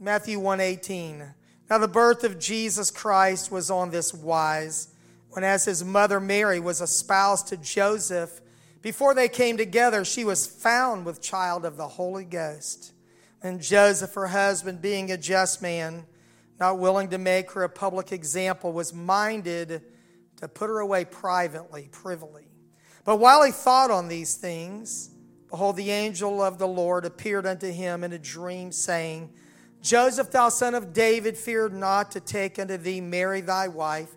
Matthew 1:18. Now the birth of Jesus Christ was on this wise, when as his mother Mary was espoused to Joseph, before they came together, she was found with child of the Holy Ghost. And Joseph, her husband, being a just man, not willing to make her a public example, was minded to put her away privily. But while he thought on these things, behold, the angel of the Lord appeared unto him in a dream, saying, Joseph, thou son of David, fear not to take unto thee Mary thy wife,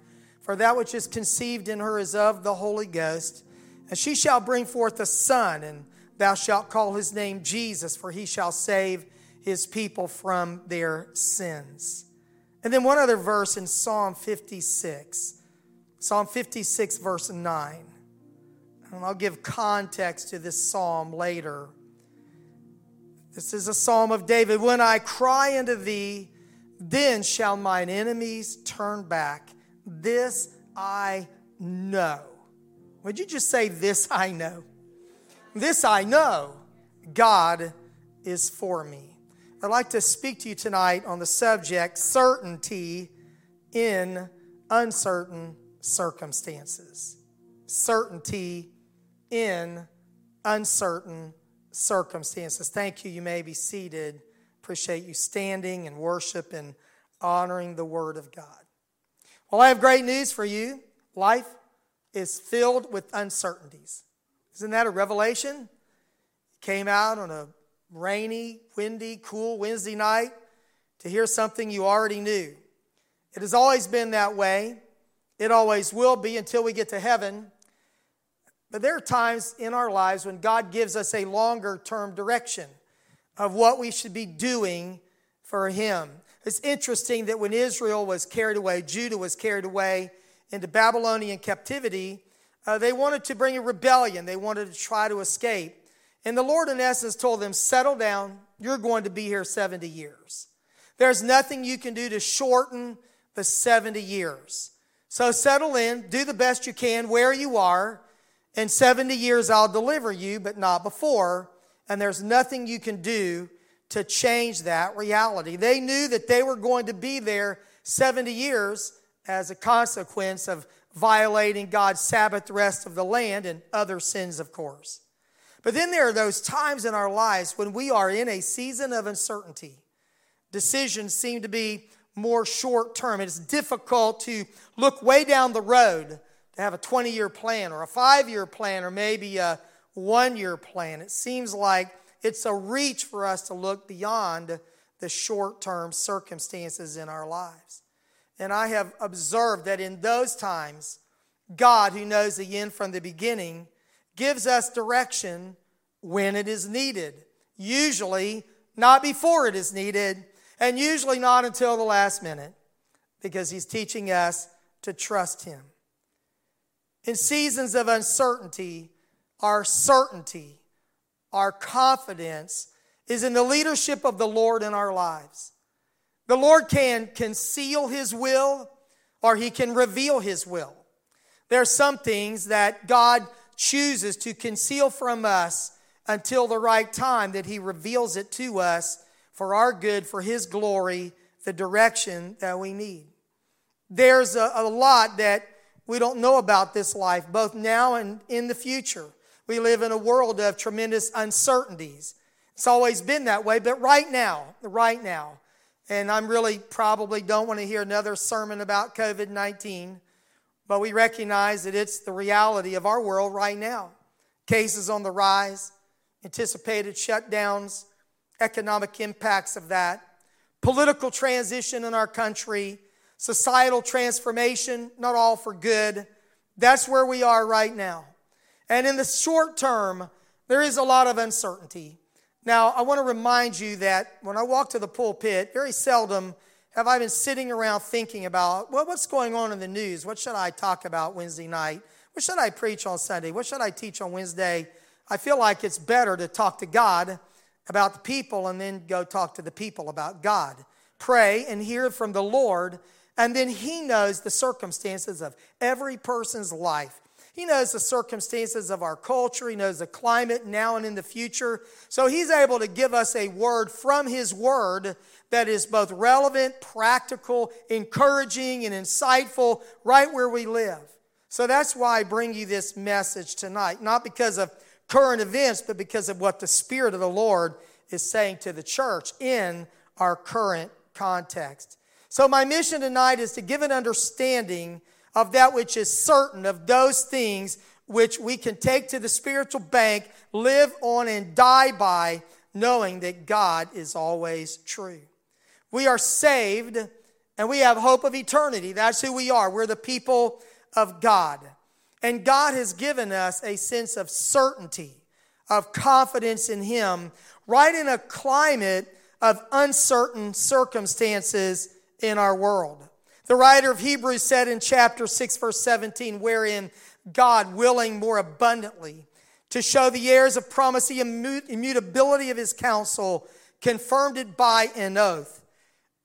for that which is conceived in her is of the Holy Ghost. And she shall bring forth a son, and thou shalt call his name Jesus, for he shall save his people from their sins. And then one other verse in Psalm 56. Psalm 56, verse 9. And I'll give context to this psalm later. This is a psalm of David. When I cry unto thee, then shall mine enemies turn back. This I know. Would you just say, this I know? This I know, God is for me. I'd like to speak to you tonight on the subject, certainty in uncertain circumstances. Certainty in uncertain circumstances. Thank you. You may be seated. Appreciate you standing and worship and honoring the Word of God. Well, I have great news for you. Life is filled with uncertainties. Isn't that a revelation? Came out on a rainy, windy, cool Wednesday night to hear something you already knew. It has always been that way. It always will be until we get to heaven. But there are times in our lives when God gives us a longer-term direction of what we should be doing for Him. It's interesting that when Israel was carried away, Judah was carried away into Babylonian captivity, they wanted to bring a rebellion. They wanted to try to escape. And the Lord, in essence, told them, settle down. You're going to be here 70 years. There's nothing you can do to shorten the 70 years. So settle in, do the best you can where you are. In 70 years, I'll deliver you, but not before. And there's nothing you can do to change that reality. They knew that they were going to be there 70 years as a consequence of violating God's Sabbath rest of the land and other sins, of course. But then there are those times in our lives when we are in a season of uncertainty. Decisions seem to be more short term. It's difficult to look way down the road to have a 20-year plan or a 5-year plan or maybe a 1-year plan. It seems like it's a reach for us to look beyond the short-term circumstances in our lives. And I have observed that in those times, God, who knows the end from the beginning, gives us direction when it is needed. Usually not before it is needed, and usually not until the last minute, because He's teaching us to trust Him. In seasons of uncertainty, our certainty, our confidence is in the leadership of the Lord in our lives. The Lord can conceal His will, or He can reveal His will. There are some things that God chooses to conceal from us until the right time that He reveals it to us for our good, for His glory, the direction that we need. There's a lot that we don't know about this life, both now and in the future. We live in a world of tremendous uncertainties. It's always been that way, but right now, and I'm really probably don't want to hear another sermon about COVID-19, but we recognize that it's the reality of our world right now. Cases on the rise, anticipated shutdowns, economic impacts of that, political transition in our country, societal transformation, not all for good. That's where we are right now. And in the short term, there is a lot of uncertainty. Now, I want to remind you that when I walk to the pulpit, very seldom have I been sitting around thinking about, well, what's going on in the news? What should I talk about Wednesday night? What should I preach on Sunday? What should I teach on Wednesday? I feel like it's better to talk to God about the people and then go talk to the people about God. Pray and hear from the Lord, and then He knows the circumstances of every person's life. He knows the circumstances of our culture. He knows the climate now and in the future. So he's able to give us a word from his word that is both relevant, practical, encouraging, and insightful right where we live. So that's why I bring you this message tonight, not because of current events, but because of what the Spirit of the Lord is saying to the church in our current context. So my mission tonight is to give an understanding of that which is certain, of those things which we can take to the spiritual bank, live on and die by, knowing that God is always true. We are saved and we have hope of eternity. That's who we are. We're the people of God. And God has given us a sense of certainty, of confidence in Him, right in a climate of uncertain circumstances in our world. The writer of Hebrews said in chapter 6, verse 17, wherein God, willing more abundantly to show the heirs of promise the immutability of His counsel, confirmed it by an oath,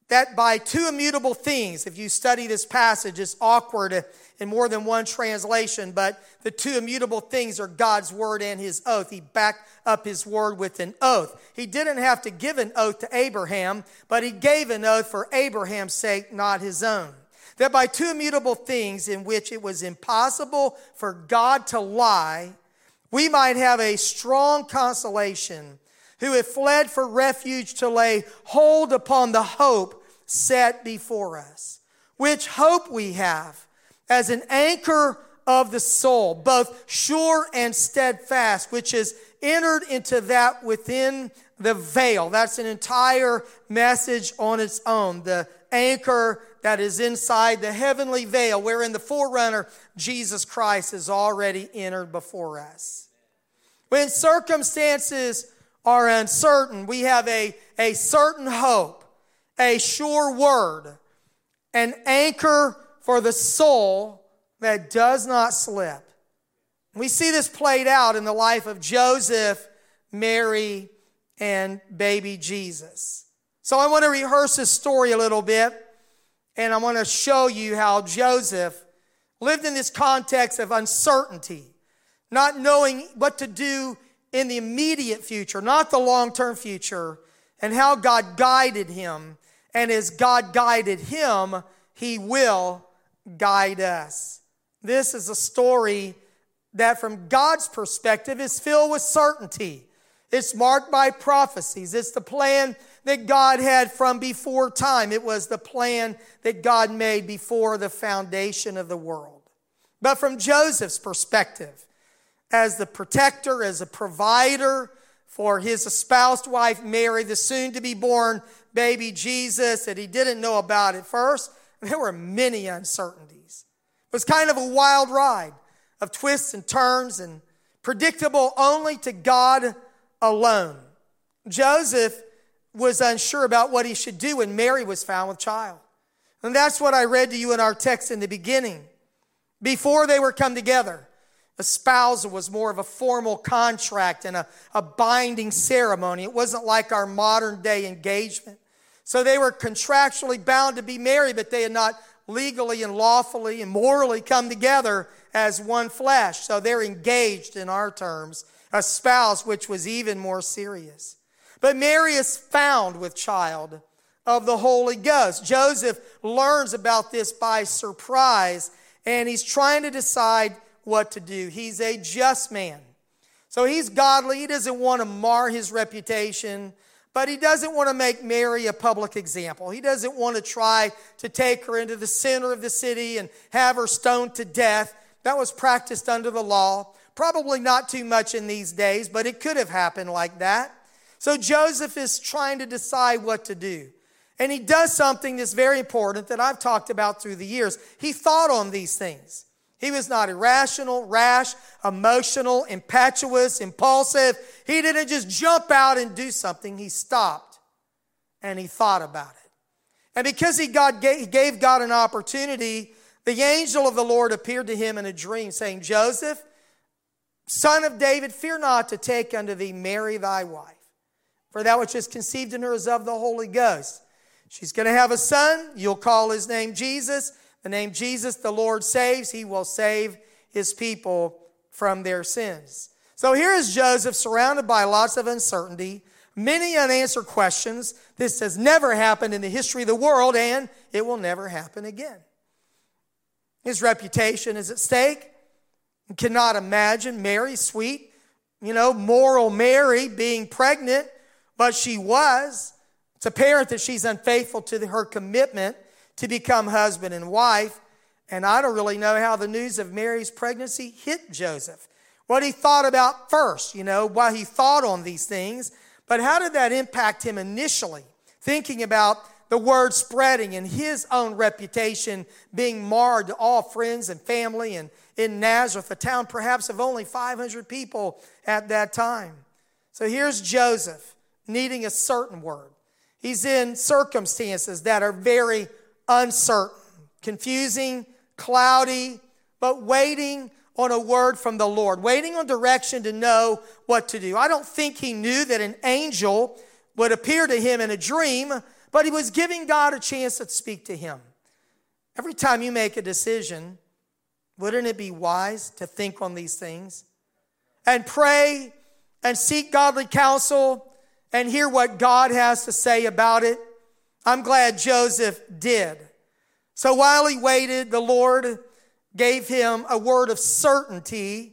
that by two immutable things, if you study this passage, it's awkward in more than one translation, but the two immutable things are God's word and His oath. He backed up His word with an oath. He didn't have to give an oath to Abraham, but He gave an oath for Abraham's sake, not his own. That by two immutable things in which it was impossible for God to lie, we might have a strong consolation who have fled for refuge to lay hold upon the hope set before us, which hope we have as an anchor of the soul, both sure and steadfast, which is entered into that within the veil. That's an entire message on its own, the anchor that is inside the heavenly veil, wherein the forerunner, Jesus Christ, has already entered before us. When circumstances are uncertain, we have a certain hope, a sure word, an anchor for the soul that does not slip. We see this played out in the life of Joseph, Mary, and baby Jesus. So I want to rehearse this story a little bit, and I want to show you how Joseph lived in this context of uncertainty, not knowing what to do in the immediate future, not the long-term future, and how God guided him. And as God guided him, He will guide us. This is a story that from God's perspective is filled with certainty. It's marked by prophecies. It's the plan that God had from before time. It was the plan that God made before the foundation of the world. But from Joseph's perspective, as the protector, as a provider for his espoused wife Mary, the soon-to-be-born baby Jesus that he didn't know about at first, there were many uncertainties. It was kind of a wild ride of twists and turns and predictable only to God alone. Joseph was unsure about what he should do when Mary was found with child. And that's what I read to you in our text in the beginning. Before they were come together, espousal was more of a formal contract and a binding ceremony. It wasn't like our modern day engagement. So they were contractually bound to be married, but they had not legally and lawfully and morally come together as one flesh. So they're engaged in our terms, espoused, which was even more serious. But Mary is found with child of the Holy Ghost. Joseph learns about this by surprise, and he's trying to decide what to do. He's a just man. So he's godly. He doesn't want to mar his reputation, but he doesn't want to make Mary a public example. He doesn't want to try to take her into the center of the city and have her stoned to death. That was practiced under the law. Probably not too much in these days, but it could have happened like that. So Joseph is trying to decide what to do. And he does something that's very important that I've talked about through the years. He thought on these things. He was not irrational, rash, emotional, impetuous, impulsive. He didn't just jump out and do something. He stopped and he thought about it. And because he gave God an opportunity, the angel of the Lord appeared to him in a dream, saying, Joseph, son of David, fear not to take unto thee Mary thy wife, for that which is conceived in her is of the Holy Ghost. She's going to have a son. You'll call his name Jesus. The name Jesus, the Lord saves. He will save his people from their sins. So here is Joseph surrounded by lots of uncertainty, many unanswered questions. This has never happened in the history of the world, and it will never happen again. His reputation is at stake. You cannot imagine Mary, sweet, moral Mary, being pregnant, but she was. It's apparent that she's unfaithful to her commitment to become husband and wife. And I don't really know how the news of Mary's pregnancy hit Joseph. What he thought about first, while he thought on these things. But how did that impact him initially? Thinking about the word spreading and his own reputation being marred to all friends and family. And in Nazareth, a town perhaps of only 500 people at that time. So here's Joseph needing a certain word. He's in circumstances that are very uncertain, confusing, cloudy, but waiting on a word from the Lord, waiting on direction to know what to do. I don't think he knew that an angel would appear to him in a dream, but he was giving God a chance to speak to him. Every time you make a decision, wouldn't it be wise to think on these things and pray and seek godly counsel and hear what God has to say about it? I'm glad Joseph did. So while he waited, the Lord gave him a word of certainty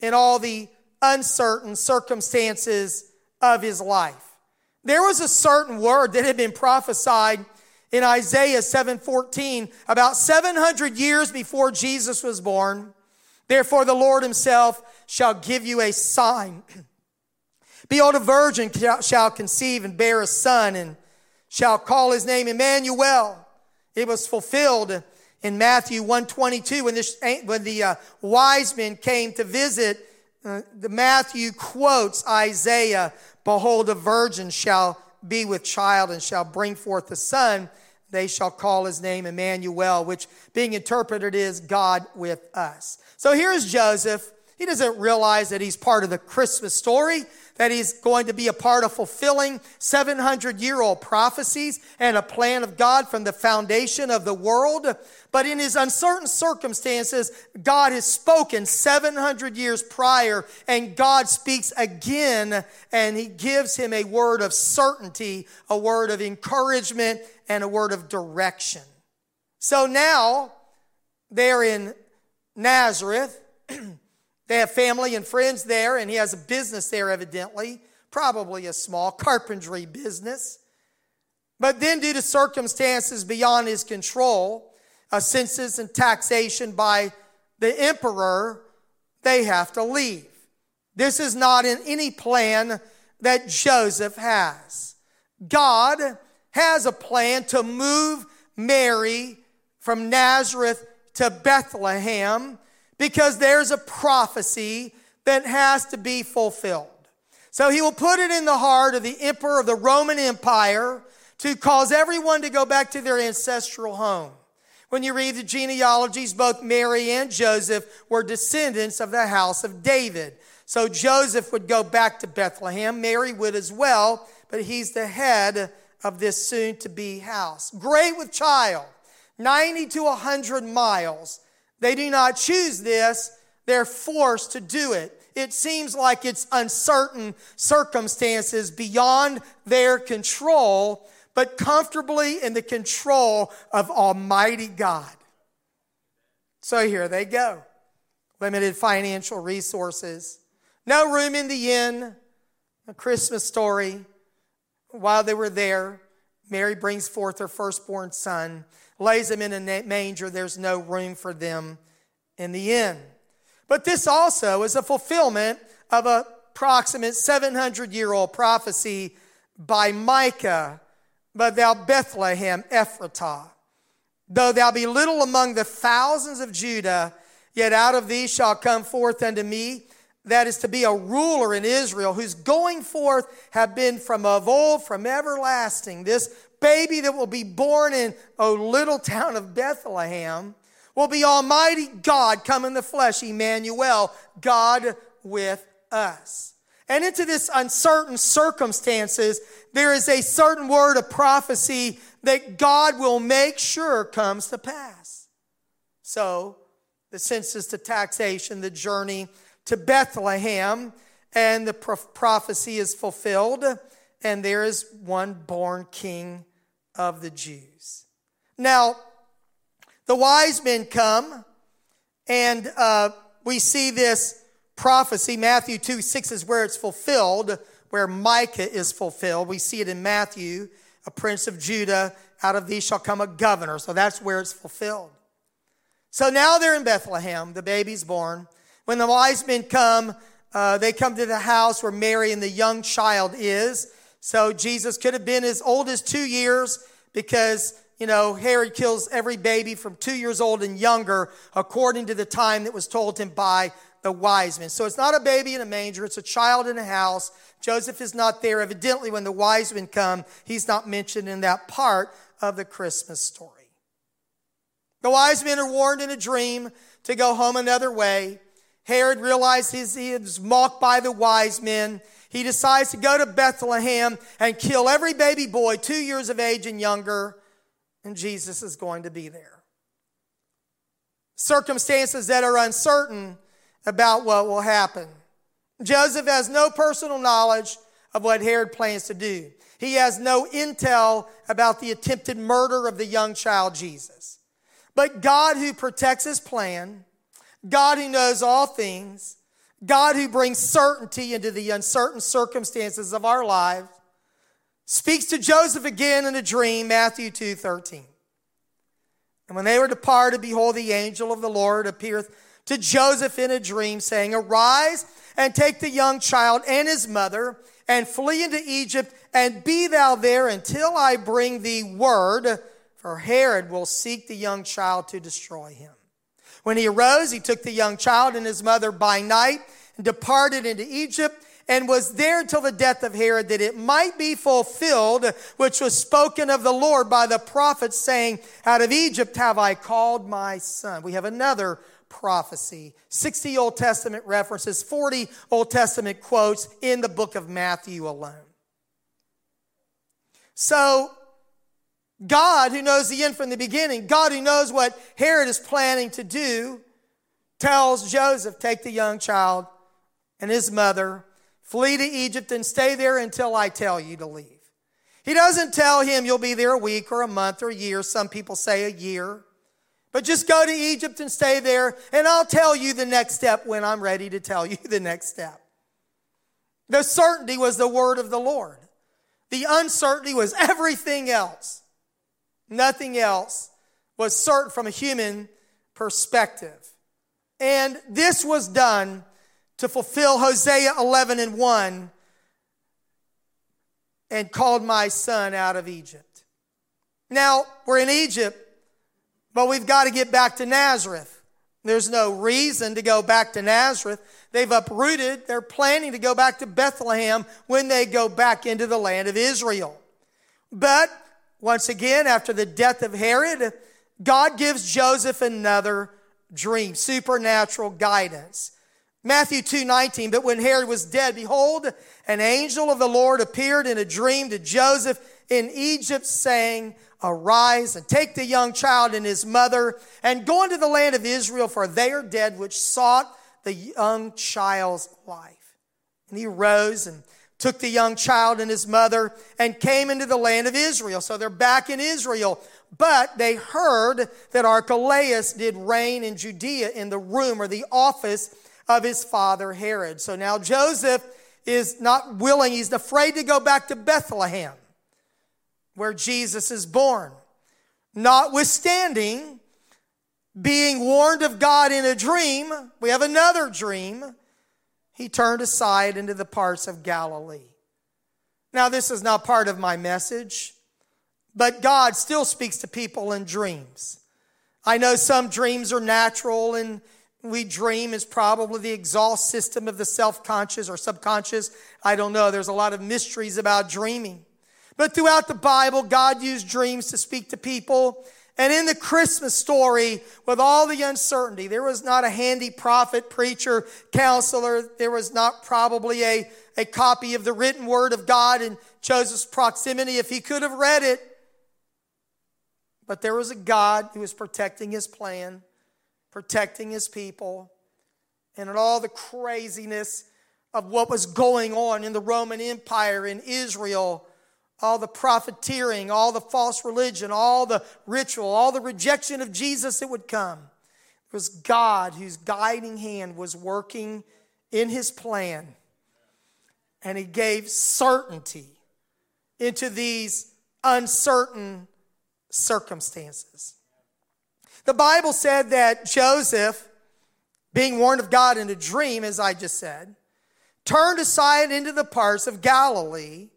in all the uncertain circumstances of his life. There was a certain word that had been prophesied in Isaiah 7:14 about 700 years before Jesus was born. Therefore the Lord himself shall give you a sign. Behold, a virgin shall conceive and bear a son and shall call his name Emmanuel. It was fulfilled in Matthew 1:22 when the wise men came to visit. Matthew quotes Isaiah, "Behold, a virgin shall be with child and shall bring forth a son. They shall call his name Emmanuel," which being interpreted is God with us. So here's Joseph. He doesn't realize that he's part of the Christmas story, that he's going to be a part of fulfilling 700-year-old prophecies and a plan of God from the foundation of the world. But in his uncertain circumstances, God has spoken 700 years prior, and God speaks again, and he gives him a word of certainty, a word of encouragement, and a word of direction. So now, they're in Nazareth. They have family and friends there, and he has a business there evidently, probably a small carpentry business. But then due to circumstances beyond his control, a census and taxation by the emperor, they have to leave. This is not in any plan that Joseph has. God has a plan to move Mary from Nazareth to Bethlehem, because there's a prophecy that has to be fulfilled. So he will put it in the heart of the emperor of the Roman Empire to cause everyone to go back to their ancestral home. When you read the genealogies, both Mary and Joseph were descendants of the house of David. So Joseph would go back to Bethlehem. Mary would as well, but he's the head of this soon-to-be house. Great with child, 90 to 100 miles. They do not choose this. They're forced to do it. It seems like it's uncertain circumstances beyond their control, but comfortably in the control of Almighty God. So here they go. Limited financial resources. No room in the inn. A Christmas story. While they were there, Mary brings forth her firstborn son, lays him in a manger. There's no room for them in the inn. But this also is a fulfillment of an approximate 700-year-old prophecy by Micah, "But thou Bethlehem Ephratah, though thou be little among the thousands of Judah, yet out of thee shall come forth unto me, that is to be a ruler in Israel, whose going forth have been from of old, from everlasting." This baby that will be born in a little town of Bethlehem will be Almighty God come in the flesh, Emmanuel, God with us. And into this uncertain circumstances, there is a certain word of prophecy that God will make sure comes to pass. So the census to taxation, the journey to Bethlehem, and the prophecy is fulfilled, and there is one born king of the Jews. Now, the wise men come, and we see this prophecy. Matthew 2:6 is where it's fulfilled, where Micah is fulfilled. We see it in Matthew, a prince of Judah, out of thee shall come a governor. So that's where it's fulfilled. So now they're in Bethlehem, the baby's born. When the wise men come, they come to the house where Mary and the young child is. So Jesus could have been as old as 2 years because, you know, Herod kills every baby from 2 years old and younger according to the time that was told him by the wise men. So it's not a baby in a manger. It's a child in a house. Joseph is not there. Evidently, when the wise men come, he's not mentioned in that part of the Christmas story. The wise men are warned in a dream to go home another way. Herod realizes he is mocked by the wise men. He decides to go to Bethlehem and kill every baby boy 2 years of age and younger, and Jesus is going to be there. Circumstances that are uncertain about what will happen. Joseph has no personal knowledge of what Herod plans to do. He has no intel about the attempted murder of the young child Jesus. But God, who protects his plan, God who knows all things, God who brings certainty into the uncertain circumstances of our lives, speaks to Joseph again in a dream, Matthew 2:13. And when they were departed, behold, the angel of the Lord appeareth to Joseph in a dream, saying, Arise and take the young child and his mother, and flee into Egypt, and be thou there until I bring thee word, for Herod will seek the young child to destroy him. When he arose, he took the young child and his mother by night and departed into Egypt and was there until the death of Herod, that it might be fulfilled, which was spoken of the Lord by the prophet, saying, Out of Egypt have I called my son. We have another prophecy. 60 Old Testament references, 40 Old Testament quotes in the book of Matthew alone. So, God, who knows the end from the beginning, God who knows what Herod is planning to do, tells Joseph, take the young child and his mother, flee to Egypt and stay there until I tell you to leave. He doesn't tell him you'll be there a week or a month or a year. Some people say a year. But just go to Egypt and stay there, and I'll tell you the next step when I'm ready to tell you the next step. The certainty was the word of the Lord. The uncertainty was everything else. Nothing else was certain from a human perspective. And this was done to fulfill Hosea 11:1, and called my son out of Egypt. Now, we're in Egypt, but we've got to get back to Nazareth. There's no reason to go back to Nazareth. They've uprooted. They're planning to go back to Bethlehem when they go back into the land of Israel. But once again, after the death of Herod, God gives Joseph another dream, supernatural guidance. Matthew 2:19, but when Herod was dead, behold, an angel of the Lord appeared in a dream to Joseph in Egypt, saying, Arise and take the young child and his mother and go into the land of Israel, for they are dead which sought the young child's life. And he rose and took the young child and his mother and came into the land of Israel. So they're back in Israel. But they heard that Archelaus did reign in Judea in the room or the office of his father Herod. So now Joseph is not willing. He's afraid to go back to Bethlehem where Jesus is born. Notwithstanding being warned of God in a dream, we have another dream. He turned aside into the parts of Galilee. Now, this is not part of my message, but God still speaks to people in dreams. I know some dreams are natural, and we dream is probably the exhaust system of the self-conscious or subconscious. I don't know. There's a lot of mysteries about dreaming. But throughout the Bible, God used dreams to speak to people. And in the Christmas story, with all the uncertainty, there was not a handy prophet, preacher, counselor. There was not probably a copy of the written word of God in Joseph's proximity if he could have read it. But there was a God who was protecting his plan. protecting his people, and in all the craziness of what was going on in the Roman Empire, in Israel, all the profiteering, all the false religion, all the ritual, all the rejection of Jesus that would come. It was God whose guiding hand was working in his plan. And he gave certainty into these uncertain circumstances. The Bible said that Joseph, being warned of God in a dream, as I just said, turned aside into the parts of Galilee,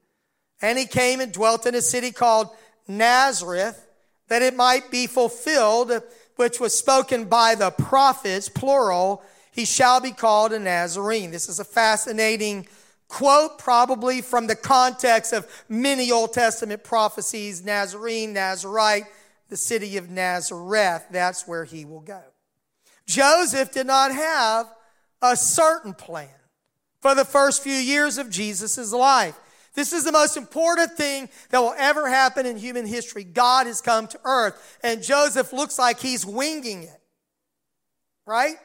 and he came and dwelt in a city called Nazareth, that it might be fulfilled, which was spoken by the prophets, plural, he shall be called a Nazarene. This is a fascinating quote, probably from the context of many Old Testament prophecies. Nazarene, Nazarite, the city of Nazareth, that's where he will go. Joseph did not have a certain plan for the first few years of Jesus' life. This is the most important thing that will ever happen in human history. God has come to earth, and Joseph looks like he's winging it, right?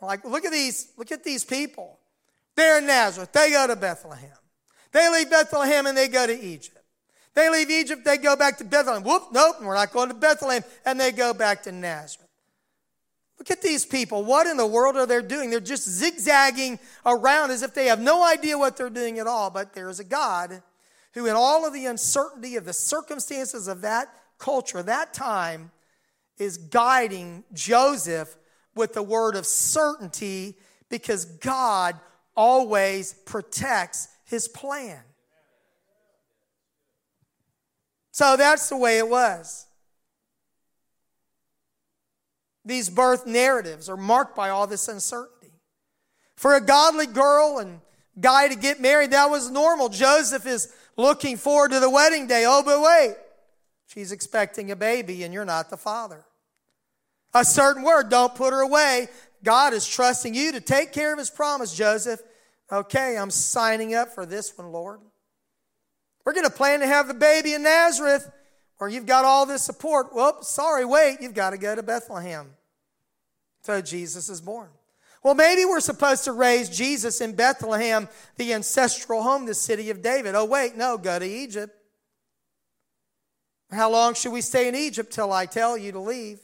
Like, look at these people. They're in Nazareth. They go to Bethlehem. They leave Bethlehem and they go to Egypt. They leave Egypt, they go back to Bethlehem. We're not going to Bethlehem. And they go back to Nazareth. Look at these people. What in the world are they doing? They're just zigzagging around as if they have no idea what they're doing at all. But there is a God who, in all of the uncertainty of the circumstances of that culture, that time, is guiding Joseph with the word of certainty, because God always protects his plan. So that's the way it was. These birth narratives are marked by all this uncertainty. For a godly girl and guy to get married, that was normal. Joseph is looking forward to the wedding day. Oh, but wait, she's expecting a baby and you're not the father. A certain word, don't put her away. God is trusting you to take care of his promise, Joseph. Okay, I'm signing up for this one, Lord. We're going to plan to have the baby in Nazareth where you've got all this support. Whoops, sorry, wait, you've got to go to Bethlehem. So Jesus is born. Well, maybe we're supposed to raise Jesus in Bethlehem, the ancestral home, the city of David. Oh, wait, no, go to Egypt. How long should we stay in Egypt till I tell you to leave?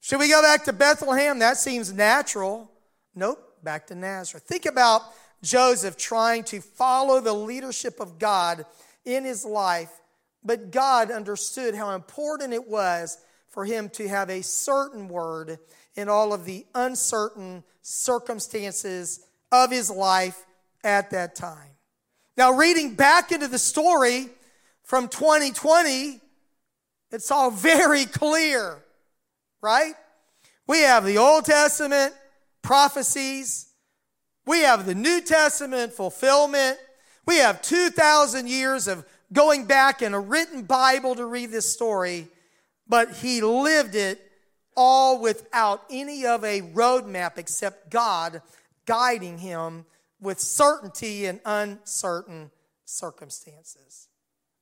Should we go back to Bethlehem? That seems natural. Nope, back to Nazareth. Think about Joseph trying to follow the leadership of God in his life, but God understood how important it was for him to have a certain word in all of the uncertain circumstances of his life at that time. Now, reading back into the story from 2020, it's all very clear. Right? We have the Old Testament prophecies. We have the New Testament fulfillment. We have 2,000 years of going back in a written Bible to read this story, but he lived it all without any of a roadmap except God guiding him with certainty in uncertain circumstances.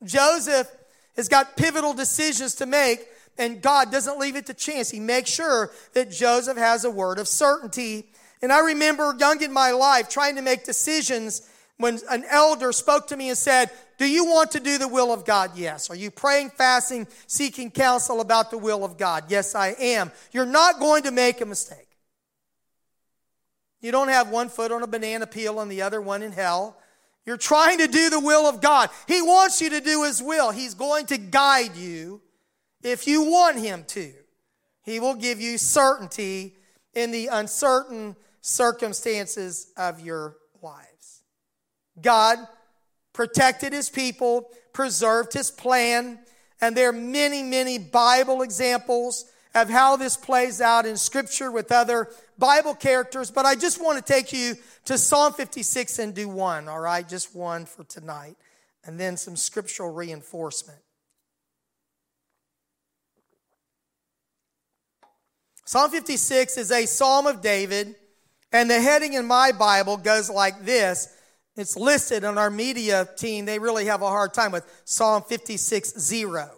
Joseph has got pivotal decisions to make, and God doesn't leave it to chance. He makes sure that Joseph has a word of certainty. And I remember young in my life trying to make decisions when an elder spoke to me and said, do you want to do the will of God? Yes. Are you praying, fasting, seeking counsel about the will of God? Yes, I am. You're not going to make a mistake. You don't have one foot on a banana peel and the other one in hell. You're trying to do the will of God. He wants you to do his will. He's going to guide you. If you want him to, he will give you certainty in the uncertain circumstances of your lives. God protected his people, preserved his plan, and there are many, many Bible examples of how this plays out in Scripture with other Bible characters, but I just want to take you to Psalm 56 and do one, all right? Just one for tonight, and then some scriptural reinforcement. Psalm 56 is a psalm of David, and the heading in my Bible goes like this. It's listed on our media team. They really have a hard time with Psalm 56:0.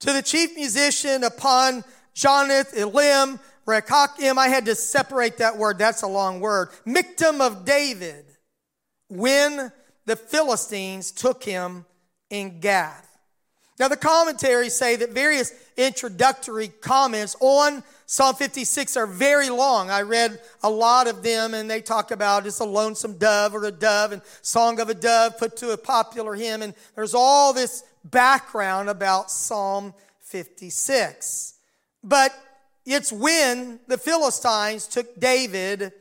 To the chief musician upon Jonath, Elim, Rechaim. I had to separate that word. That's a long word. Miktam of David, when the Philistines took him in Gath. Now, the commentaries say that various introductory comments on Psalm 56 are very long. I read a lot of them, and they talk about it's a lonesome dove or a dove and song of a dove put to a popular hymn. And there's all this background about Psalm 56. But it's when the Philistines took David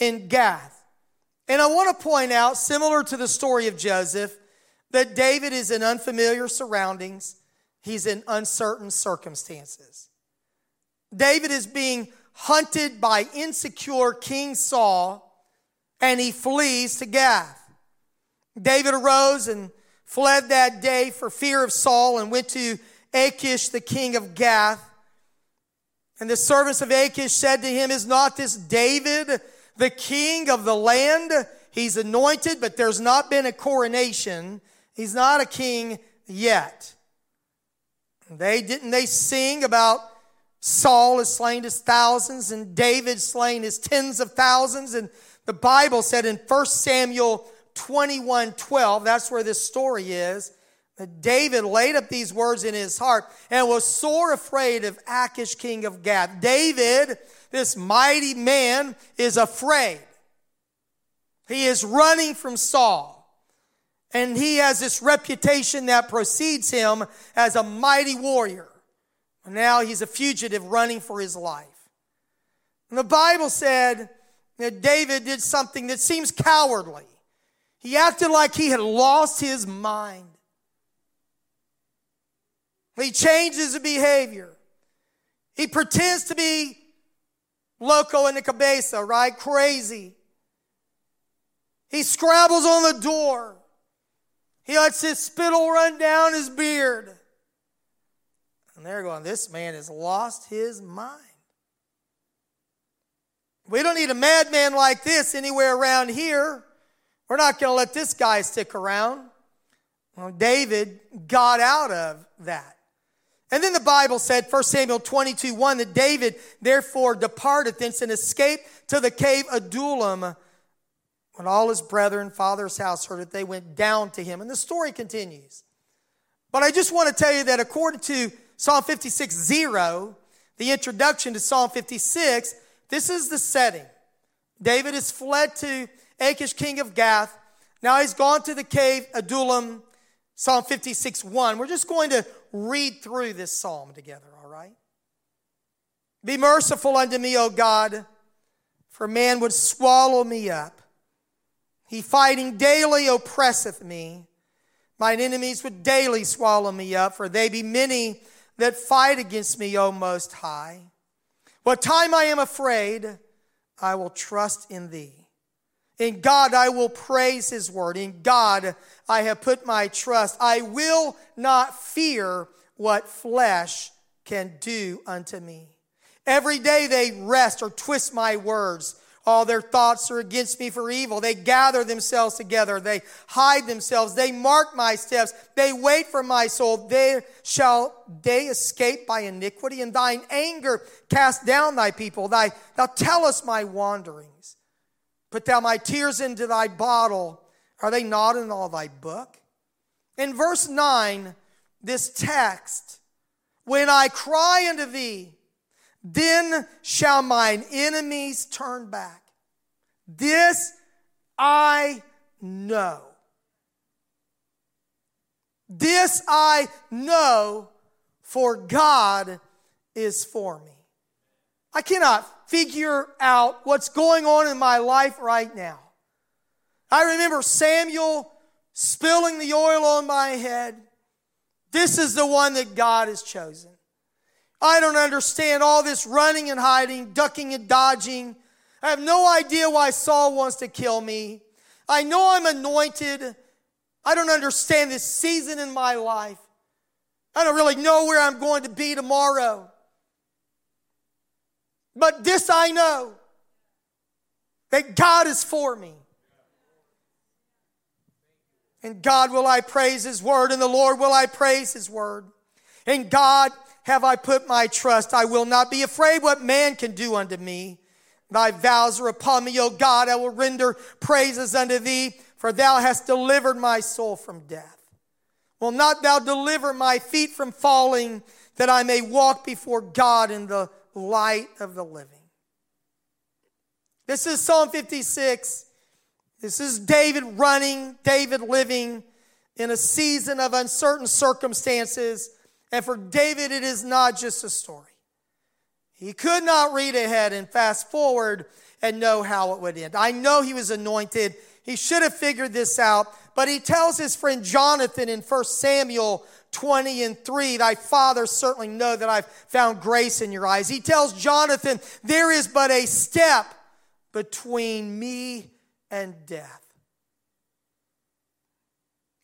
in Gath. And I want to point out, similar to the story of Joseph, that David is in unfamiliar surroundings. He's in uncertain circumstances. David is being hunted by insecure King Saul, and he flees to Gath. David arose and fled that day for fear of Saul and went to Achish, the king of Gath. And the servants of Achish said to him, "Is not this David the king of the land? He's anointed, but there's not been a coronation. He's not a king yet." They sing about Saul has slain his thousands and David slain his tens of thousands. And the Bible said in 1 Samuel 21:12, that's where this story is, that David laid up these words in his heart and was sore afraid of Achish, king of Gath. David, this mighty man, is afraid. He is running from Saul. And he has this reputation that precedes him as a mighty warrior. Now he's a fugitive running for his life. And the Bible said that David did something that seems cowardly. He acted like he had lost his mind. He changes his behavior. He pretends to be loco in the cabeza, right? Crazy. He scrabbles on the door. He lets his spittle run down his beard. And they're going, this man has lost his mind. We don't need a madman like this anywhere around here. We're not going to let this guy stick around. Well, David got out of that. And then the Bible said, 1 Samuel 22:1, that David therefore departed thence and escaped to the cave Adullam. When all his brethren, father's house heard it, they went down to him. And the story continues. But I just want to tell you that according to Psalm 56:0, the introduction to Psalm 56, this is the setting. David has fled to Achish, king of Gath. Now he's gone to the cave Adullam, Psalm 56:1. We're just going to read through this psalm together, all right? Be merciful unto me, O God, for man would swallow me up. He fighting daily oppresseth me. Mine enemies would daily swallow me up, for they be many that fight against me, O Most High. What time I am afraid, I will trust in thee. In God I will praise his word. In God I have put my trust. I will not fear what flesh can do unto me. Every day they wrest or twist my words. All their thoughts are against me for evil. They gather themselves together. They hide themselves. They mark my steps. They wait for my soul. Shall they escape by iniquity? And thine anger cast down thy people. Thou tellest my wanderings. Put thou my tears into thy bottle. Are they not in all thy book? In verse 9, this text, when I cry unto thee, then shall mine enemies turn back. This I know. This I know, for God is for me. I cannot figure out what's going on in my life right now. I remember Samuel spilling the oil on my head. This is the one that God has chosen. I don't understand all this running and hiding, ducking and dodging. I have no idea why Saul wants to kill me. I know I'm anointed. I don't understand this season in my life. I don't really know where I'm going to be tomorrow. But this I know, that God is for me. And God will I praise his word, and the Lord will I praise his word. In God have I put my trust. I will not be afraid what man can do unto me. Thy vows are upon me, O God. I will render praises unto thee, for thou hast delivered my soul from death. Will not thou deliver my feet from falling, that I may walk before God in the light of the living? This is Psalm 56. This is David running, David living in a season of uncertain circumstances. And for David, it is not just a story. He could not read ahead and fast forward and know how it would end. I know he was anointed. He should have figured this out. But he tells his friend Jonathan in 1 Samuel 20:3, thy father certainly know that I've found grace in your eyes. He tells Jonathan, there is but a step between me and death.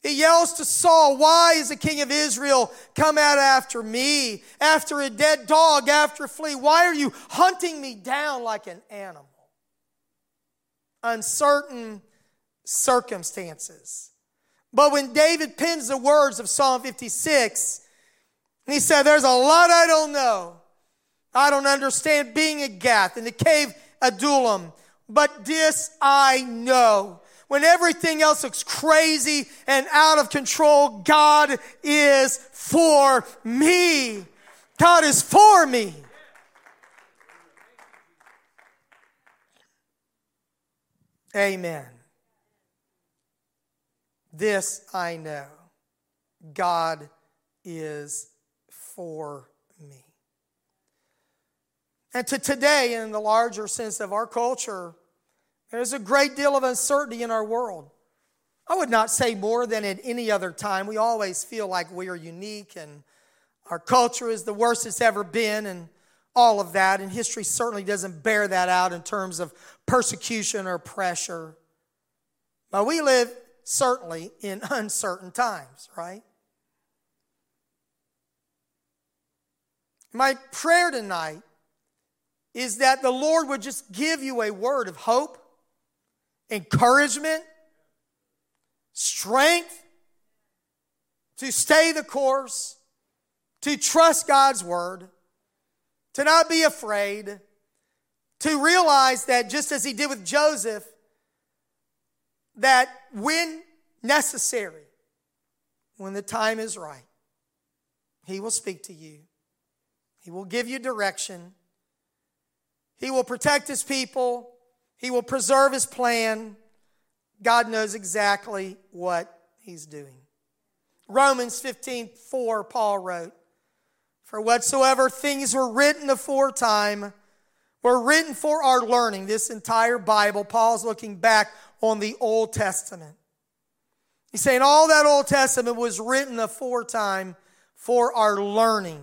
He yells to Saul, why is the king of Israel come out after me, after a dead dog, after a flea? Why are you hunting me down like an animal? Uncertain circumstances. But when David pens the words of Psalm 56, he said, there's a lot I don't know. I don't understand being at Gath, in the cave Adullam, but this I know. When everything else looks crazy and out of control, God is for me. God is for me. Amen. This I know, God is for me. And to today, in the larger sense of our culture, there's a great deal of uncertainty in our world. I would not say more than at any other time. We always feel like we are unique and our culture is the worst it's ever been and all of that. And history certainly doesn't bear that out in terms of persecution or pressure. But we live certainly in uncertain times, right? My prayer tonight is that the Lord would just give you a word of hope, encouragement, strength to stay the course, to trust God's word, to not be afraid, to realize that just as he did with Joseph, that when necessary, when the time is right, he will speak to you. He will give you direction. He will protect his people. He will preserve his plan. God knows exactly what he's doing. Romans 15:4, Paul wrote, for whatsoever things were written aforetime were written for our learning. This entire Bible, Paul's looking back on the Old Testament. He's saying all that Old Testament was written aforetime for our learning.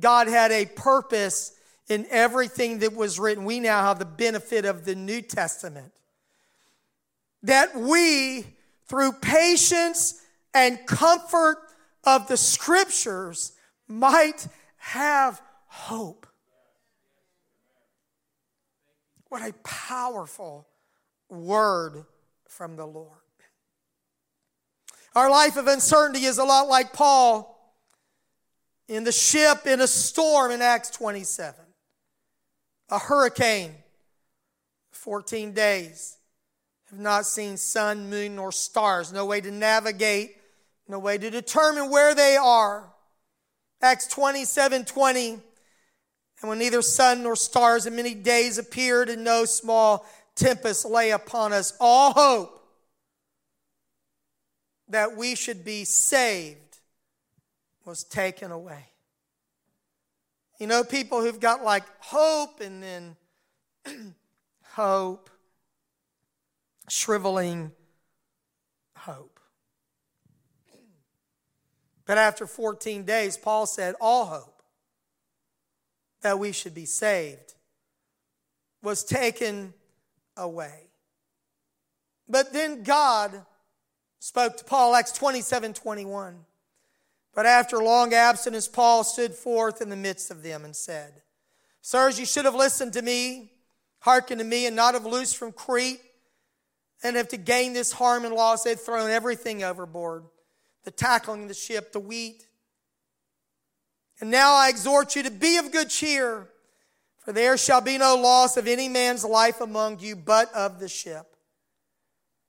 God had a purpose in everything that was written. We now have the benefit of the New Testament. That we, through patience and comfort of the Scriptures, might have hope. What a powerful word from the Lord. Our life of uncertainty is a lot like Paul in the ship in a storm in Acts 27. A hurricane, 14 days, have not seen sun, moon, nor stars. No way to navigate, no way to determine where they are. Acts 27:20, and when neither sun nor stars in many days appeared and no small tempest lay upon us, all hope that we should be saved was taken away. You know, people who've got like hope and then hope, shriveling hope. But after 14 days, Paul said, all hope that we should be saved was taken away. But then God spoke to Paul, Acts 27:21. But after long abstinence, Paul stood forth in the midst of them and said, sirs, you should have listened to me, hearkened to me, and not have loosed from Crete, and have to gain this harm and loss, they'd thrown everything overboard, the tackling of the ship, the wheat, And now I exhort you to be of good cheer, for there shall be no loss of any man's life among you, but of the ship.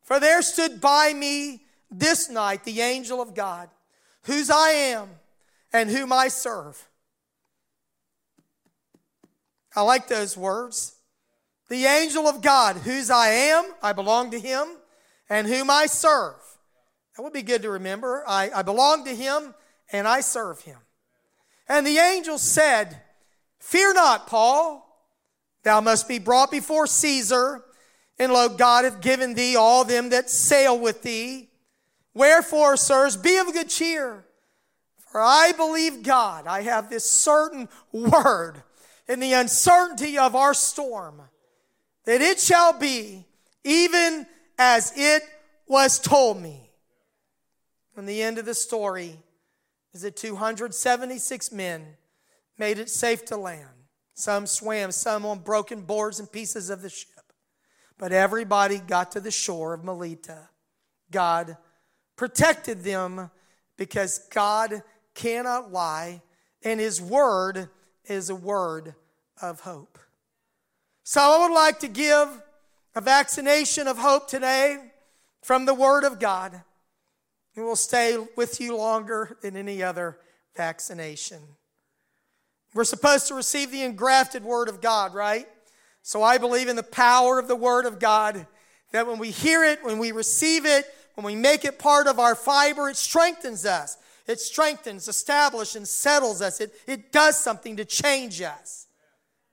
For there stood by me this night the angel of God, whose I am and whom I serve. I like those words. The angel of God, whose I am, I belong to him, and whom I serve. That would be good to remember. I belong to him, and I serve him. And the angel said, "Fear not, Paul. Thou must be brought before Caesar, and lo, God hath given thee all them that sail with thee. Wherefore, sirs, be of good cheer, for I believe God. I have this certain word in the uncertainty of our storm, that it shall be even as it was told me." And the end of the story is that 276 men made it safe to land. Some swam, some on broken boards and pieces of the ship. But everybody got to the shore of Melita. God protected them because God cannot lie, and his word is a word of hope. So I would like to give a vaccination of hope today from the word of God. It will stay with you longer than any other vaccination. We're supposed to receive the engrafted word of God, right? So I believe in the power of the word of God, that when we hear it, when we receive it, when we make it part of our fiber, it strengthens us. It strengthens, establishes, and settles us. It does something to change us.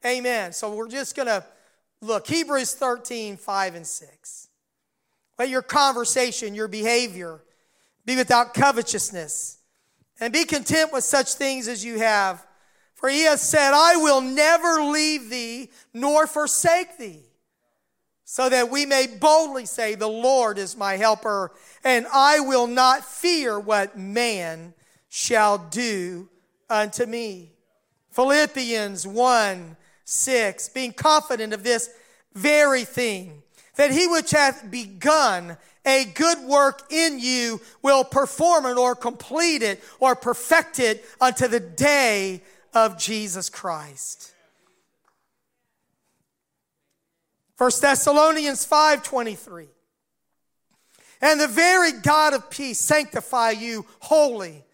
Amen. So we're just going to look. Hebrews 13, 5 and 6. Let your conversation, your behavior, be without covetousness, and be content with such things as you have. For he has said, "I will never leave thee nor forsake thee," so that we may boldly say, "The Lord is my helper, and I will not fear what man shall do unto me." Philippians 1, 6, being confident of this very thing, that he which hath begun a good work in you will perform it or complete it or perfect it unto the day of Jesus Christ. 1 Thessalonians 5:23. "And the very God of peace sanctify you wholly.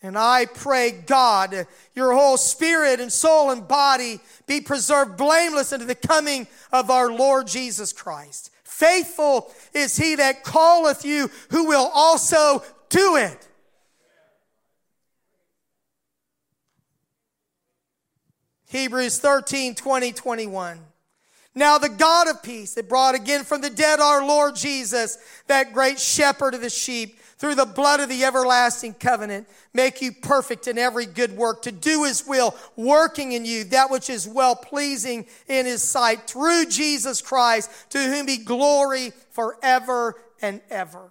And I pray God, your whole spirit and soul and body be preserved blameless unto the coming of our Lord Jesus Christ. Faithful is he that calleth you, who will also do it." Hebrews 13, 20, 21. "Now the God of peace that brought again from the dead our Lord Jesus, that great shepherd of the sheep, through the blood of the everlasting covenant, make you perfect in every good work, to do his will, working in you that which is well-pleasing in his sight, through Jesus Christ, to whom be glory forever and ever."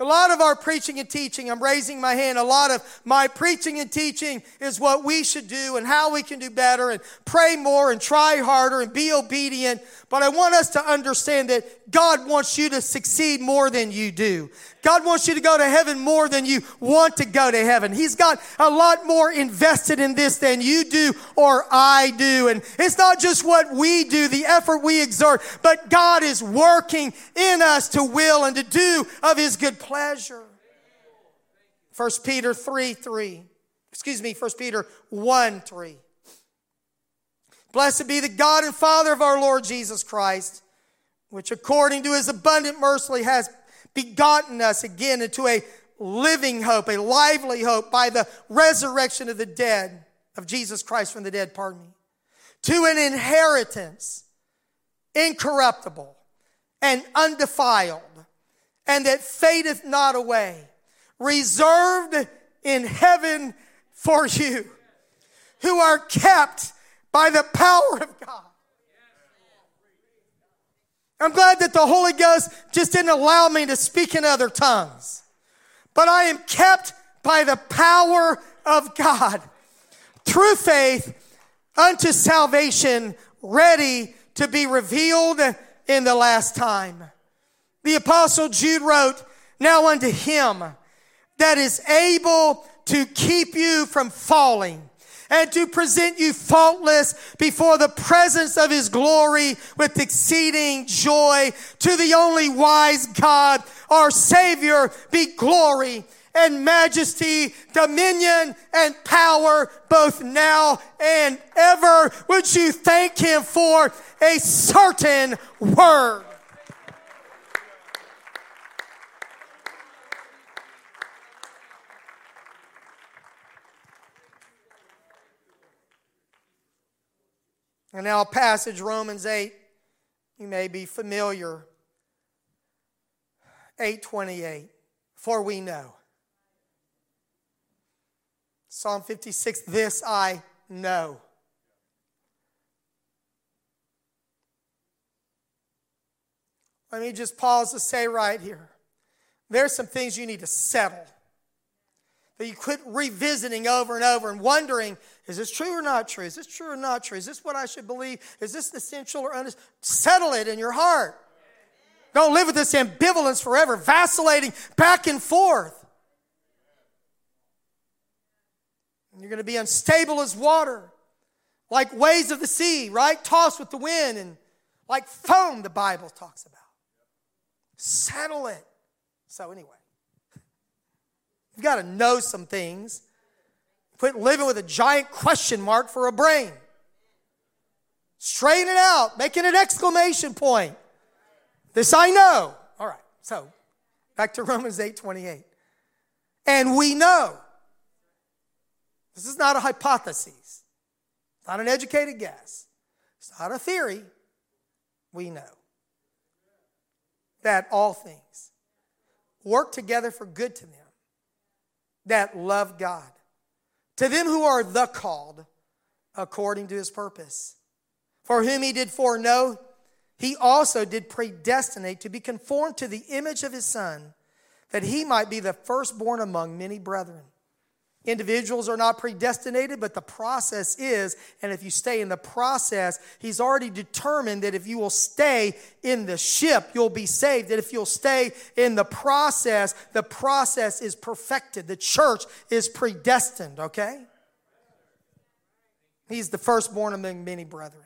A lot of our preaching and teaching, I'm raising my hand, a lot of my preaching and teaching is what we should do and how we can do better and pray more and try harder and be obedient. But I want us to understand that God wants you to succeed more than you do. God wants you to go to heaven more than you want to go to heaven. He's got a lot more invested in this than you do or I do. And it's not just what we do, the effort we exert, but God is working in us to will and to do of his good pleasure. 1 Peter 1, 3. "Blessed be the God and Father of our Lord Jesus Christ, which according to his abundant mercy has begotten us again into a living hope, a lively hope by the resurrection of the dead, of Jesus Christ from the dead, to an inheritance incorruptible and undefiled, and that fadeth not away, reserved in heaven for you, who are kept by the power of God." I'm glad that the Holy Ghost just didn't allow me to speak in other tongues. But I am kept by the power of God through faith unto salvation, ready to be revealed in the last time. The Apostle Jude wrote, "Now unto him that is able to keep you from falling and to present you faultless before the presence of his glory with exceeding joy. To the only wise God, our Savior, be glory and majesty, dominion and power, both now and ever. Would you thank him for a certain word? And now a passage, Romans 8, you may be familiar. 8:28, for we know. Psalm 56, this I know. Let me just pause to say right here, there's some things you need to settle. That you quit revisiting over and over and wondering, is this true or not true? Is this true or not true? Is this what I should believe? Is this essential or unessential? Settle it in your heart. Don't live with this ambivalence forever, vacillating back and forth. And you're going to be unstable as water, like waves of the sea, right? Tossed with the wind and like foam, the Bible talks about. Settle it. So anyway. You've got to know some things. Quit living with a giant question mark for a brain. Straighten it out. Make it an exclamation point. This I know. All right, so back to Romans 8:28. And we know. This is not a hypothesis. It's not an educated guess. It's not a theory. We know that all things work together for good to them that love God, to them who are the called according to his purpose. For whom he did foreknow, he also did predestinate to be conformed to the image of his Son, that he might be the firstborn among many brethren. Individuals are not predestinated, but the process is. And if you stay in the process, he's already determined that if you will stay in the ship, you'll be saved. That if you'll stay in the process is perfected. The church is predestined, okay? He's the firstborn among many brethren.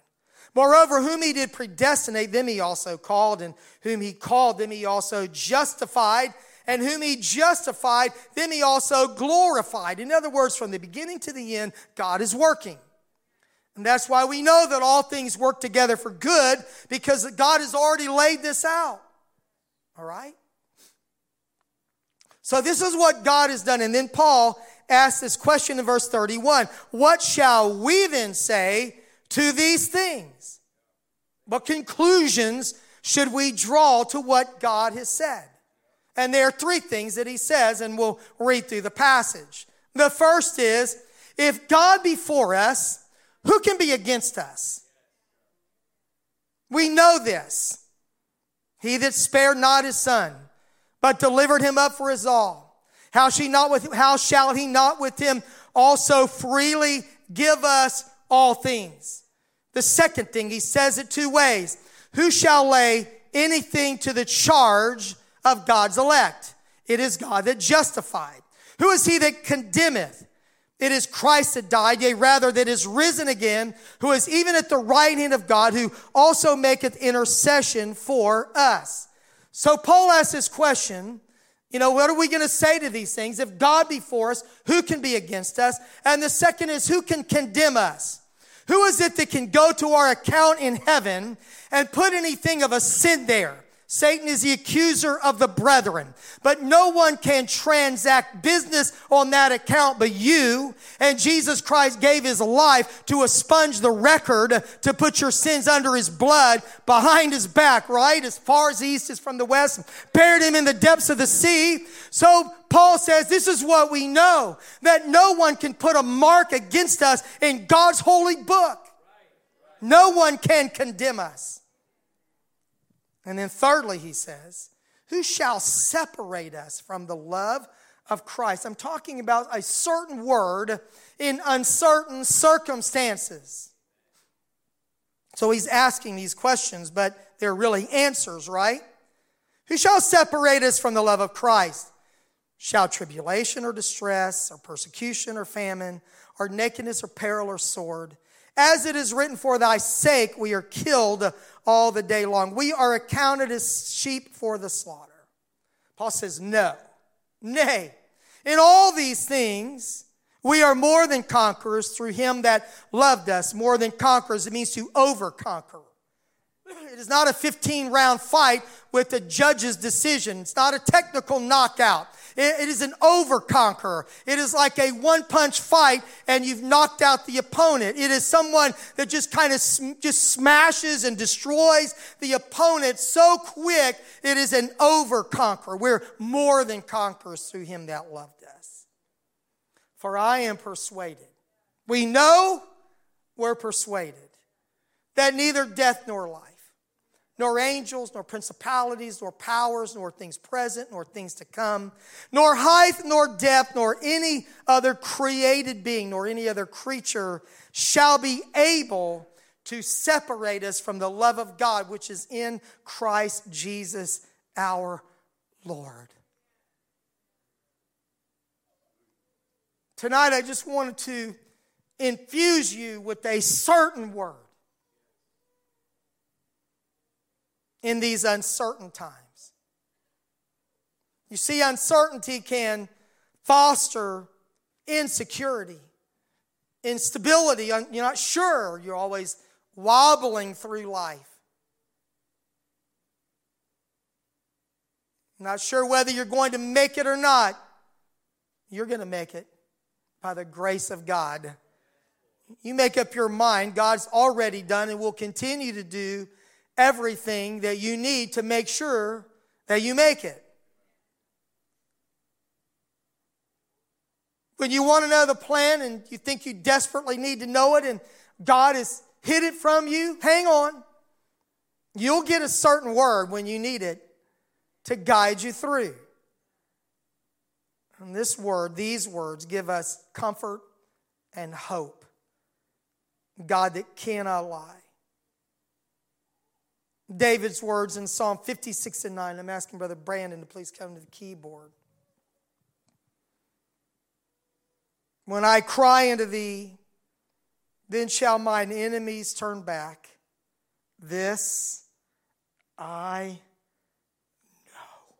Moreover, whom he did predestinate, them he also called. And whom he called, them he also justified. And whom he justified, them he also glorified. In other words, from the beginning to the end, God is working. And that's why we know that all things work together for good, because God has already laid this out. All right? So this is what God has done. And then Paul asks this question in verse 31. What shall we then say to these things? What conclusions should we draw to what God has said? And there are three things that he says, and we'll read through the passage. The first is, if God be for us, who can be against us? We know this. He that spared not his Son, but delivered him up for us all, how shall he not with him also freely give us all things? The second thing, he says it two ways. Who shall lay anything to the charge of God's elect? It is God that justified. Who is he that condemneth? It is Christ that died, yea, rather that is risen again, who is even at the right hand of God, who also maketh intercession for us. So Paul asks this question, what are we going to say to these things? If God be for us, who can be against us? And the second is, who can condemn us? Who is it that can go to our account in heaven and put anything of a sin there? Satan is the accuser of the brethren, but no one can transact business on that account but you. And Jesus Christ gave his life to expunge the record, to put your sins under his blood, behind his back, right? As far as the east is from the west, buried him in the depths of the sea. So Paul says, this is what we know, that no one can put a mark against us in God's holy book. No one can condemn us. And then thirdly, he says, who shall separate us from the love of Christ? I'm talking about a certain word in uncertain circumstances. So he's asking these questions, but they're really answers, right? Who shall separate us from the love of Christ? Shall tribulation or distress or persecution or famine or nakedness or peril or sword? As it is written, for thy sake we are killed all the day long. We are accounted as sheep for the slaughter. Paul says, no, nay. In all these things, we are more than conquerors through him that loved us. More than conquerors, it means to over-conquer. It is not a 15-round fight with the judge's decision. It's not a technical knockout. It is an over-conqueror. It is like a one-punch fight and you've knocked out the opponent. It is someone that just kind of smashes and destroys the opponent so quick. It is an over-conqueror. We're more than conquerors through him that loved us. For I am persuaded. We know we're persuaded that neither death nor life, nor angels, nor principalities, nor powers, nor things present, nor things to come, nor height, nor depth, nor any other created being, nor any other creature shall be able to separate us from the love of God, which is in Christ Jesus our Lord. Tonight I just wanted to infuse you with a certain word in these uncertain times. You see, uncertainty can foster insecurity, instability. You're not sure. You're always wobbling through life. Not sure whether you're going to make it or not. You're going to make it by the grace of God. You make up your mind. God's already done and will continue to do everything that you need to make sure that you make it. When you want to know the plan and you think you desperately need to know it and God has hid it from you, hang on. You'll get a certain word when you need it to guide you through. And this word, these words give us comfort and hope. God that cannot lie. David's words in Psalm 56 and 9. I'm asking Brother Brandon to please come to the keyboard. When I cry unto thee, then shall mine enemies turn back. This I know.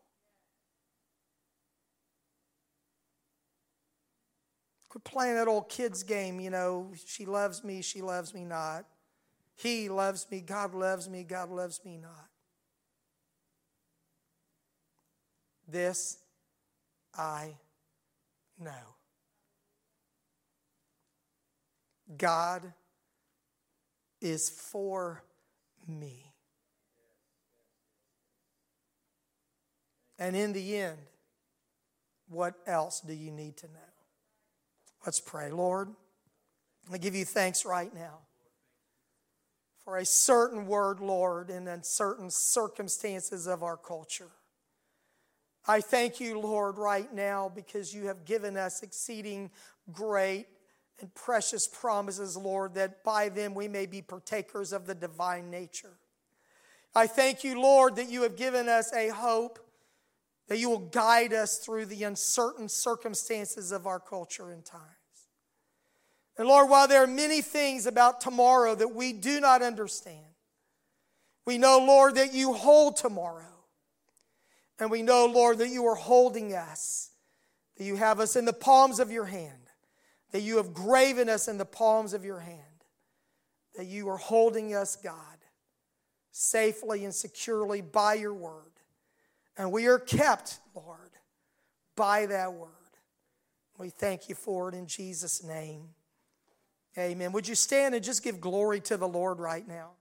Quit playing that old kids game, you know. She loves me not. He loves me, God loves me, God loves me not. This I know. God is for me. And in the end, what else do you need to know? Let's pray. Lord, I give you thanks right now for a certain word, Lord, in uncertain circumstances of our culture. I thank you, Lord, right now because you have given us exceeding great and precious promises, Lord, that by them we may be partakers of the divine nature. I thank you, Lord, that you have given us a hope that you will guide us through the uncertain circumstances of our culture and time. And Lord, while there are many things about tomorrow that we do not understand, we know, Lord, that you hold tomorrow. And we know, Lord, that you are holding us, that you have us in the palms of your hand, that you have graven us in the palms of your hand, that you are holding us, God, safely and securely by your word. And we are kept, Lord, by that word. We thank you for it in Jesus' name. Amen. Would you stand and just give glory to the Lord right now?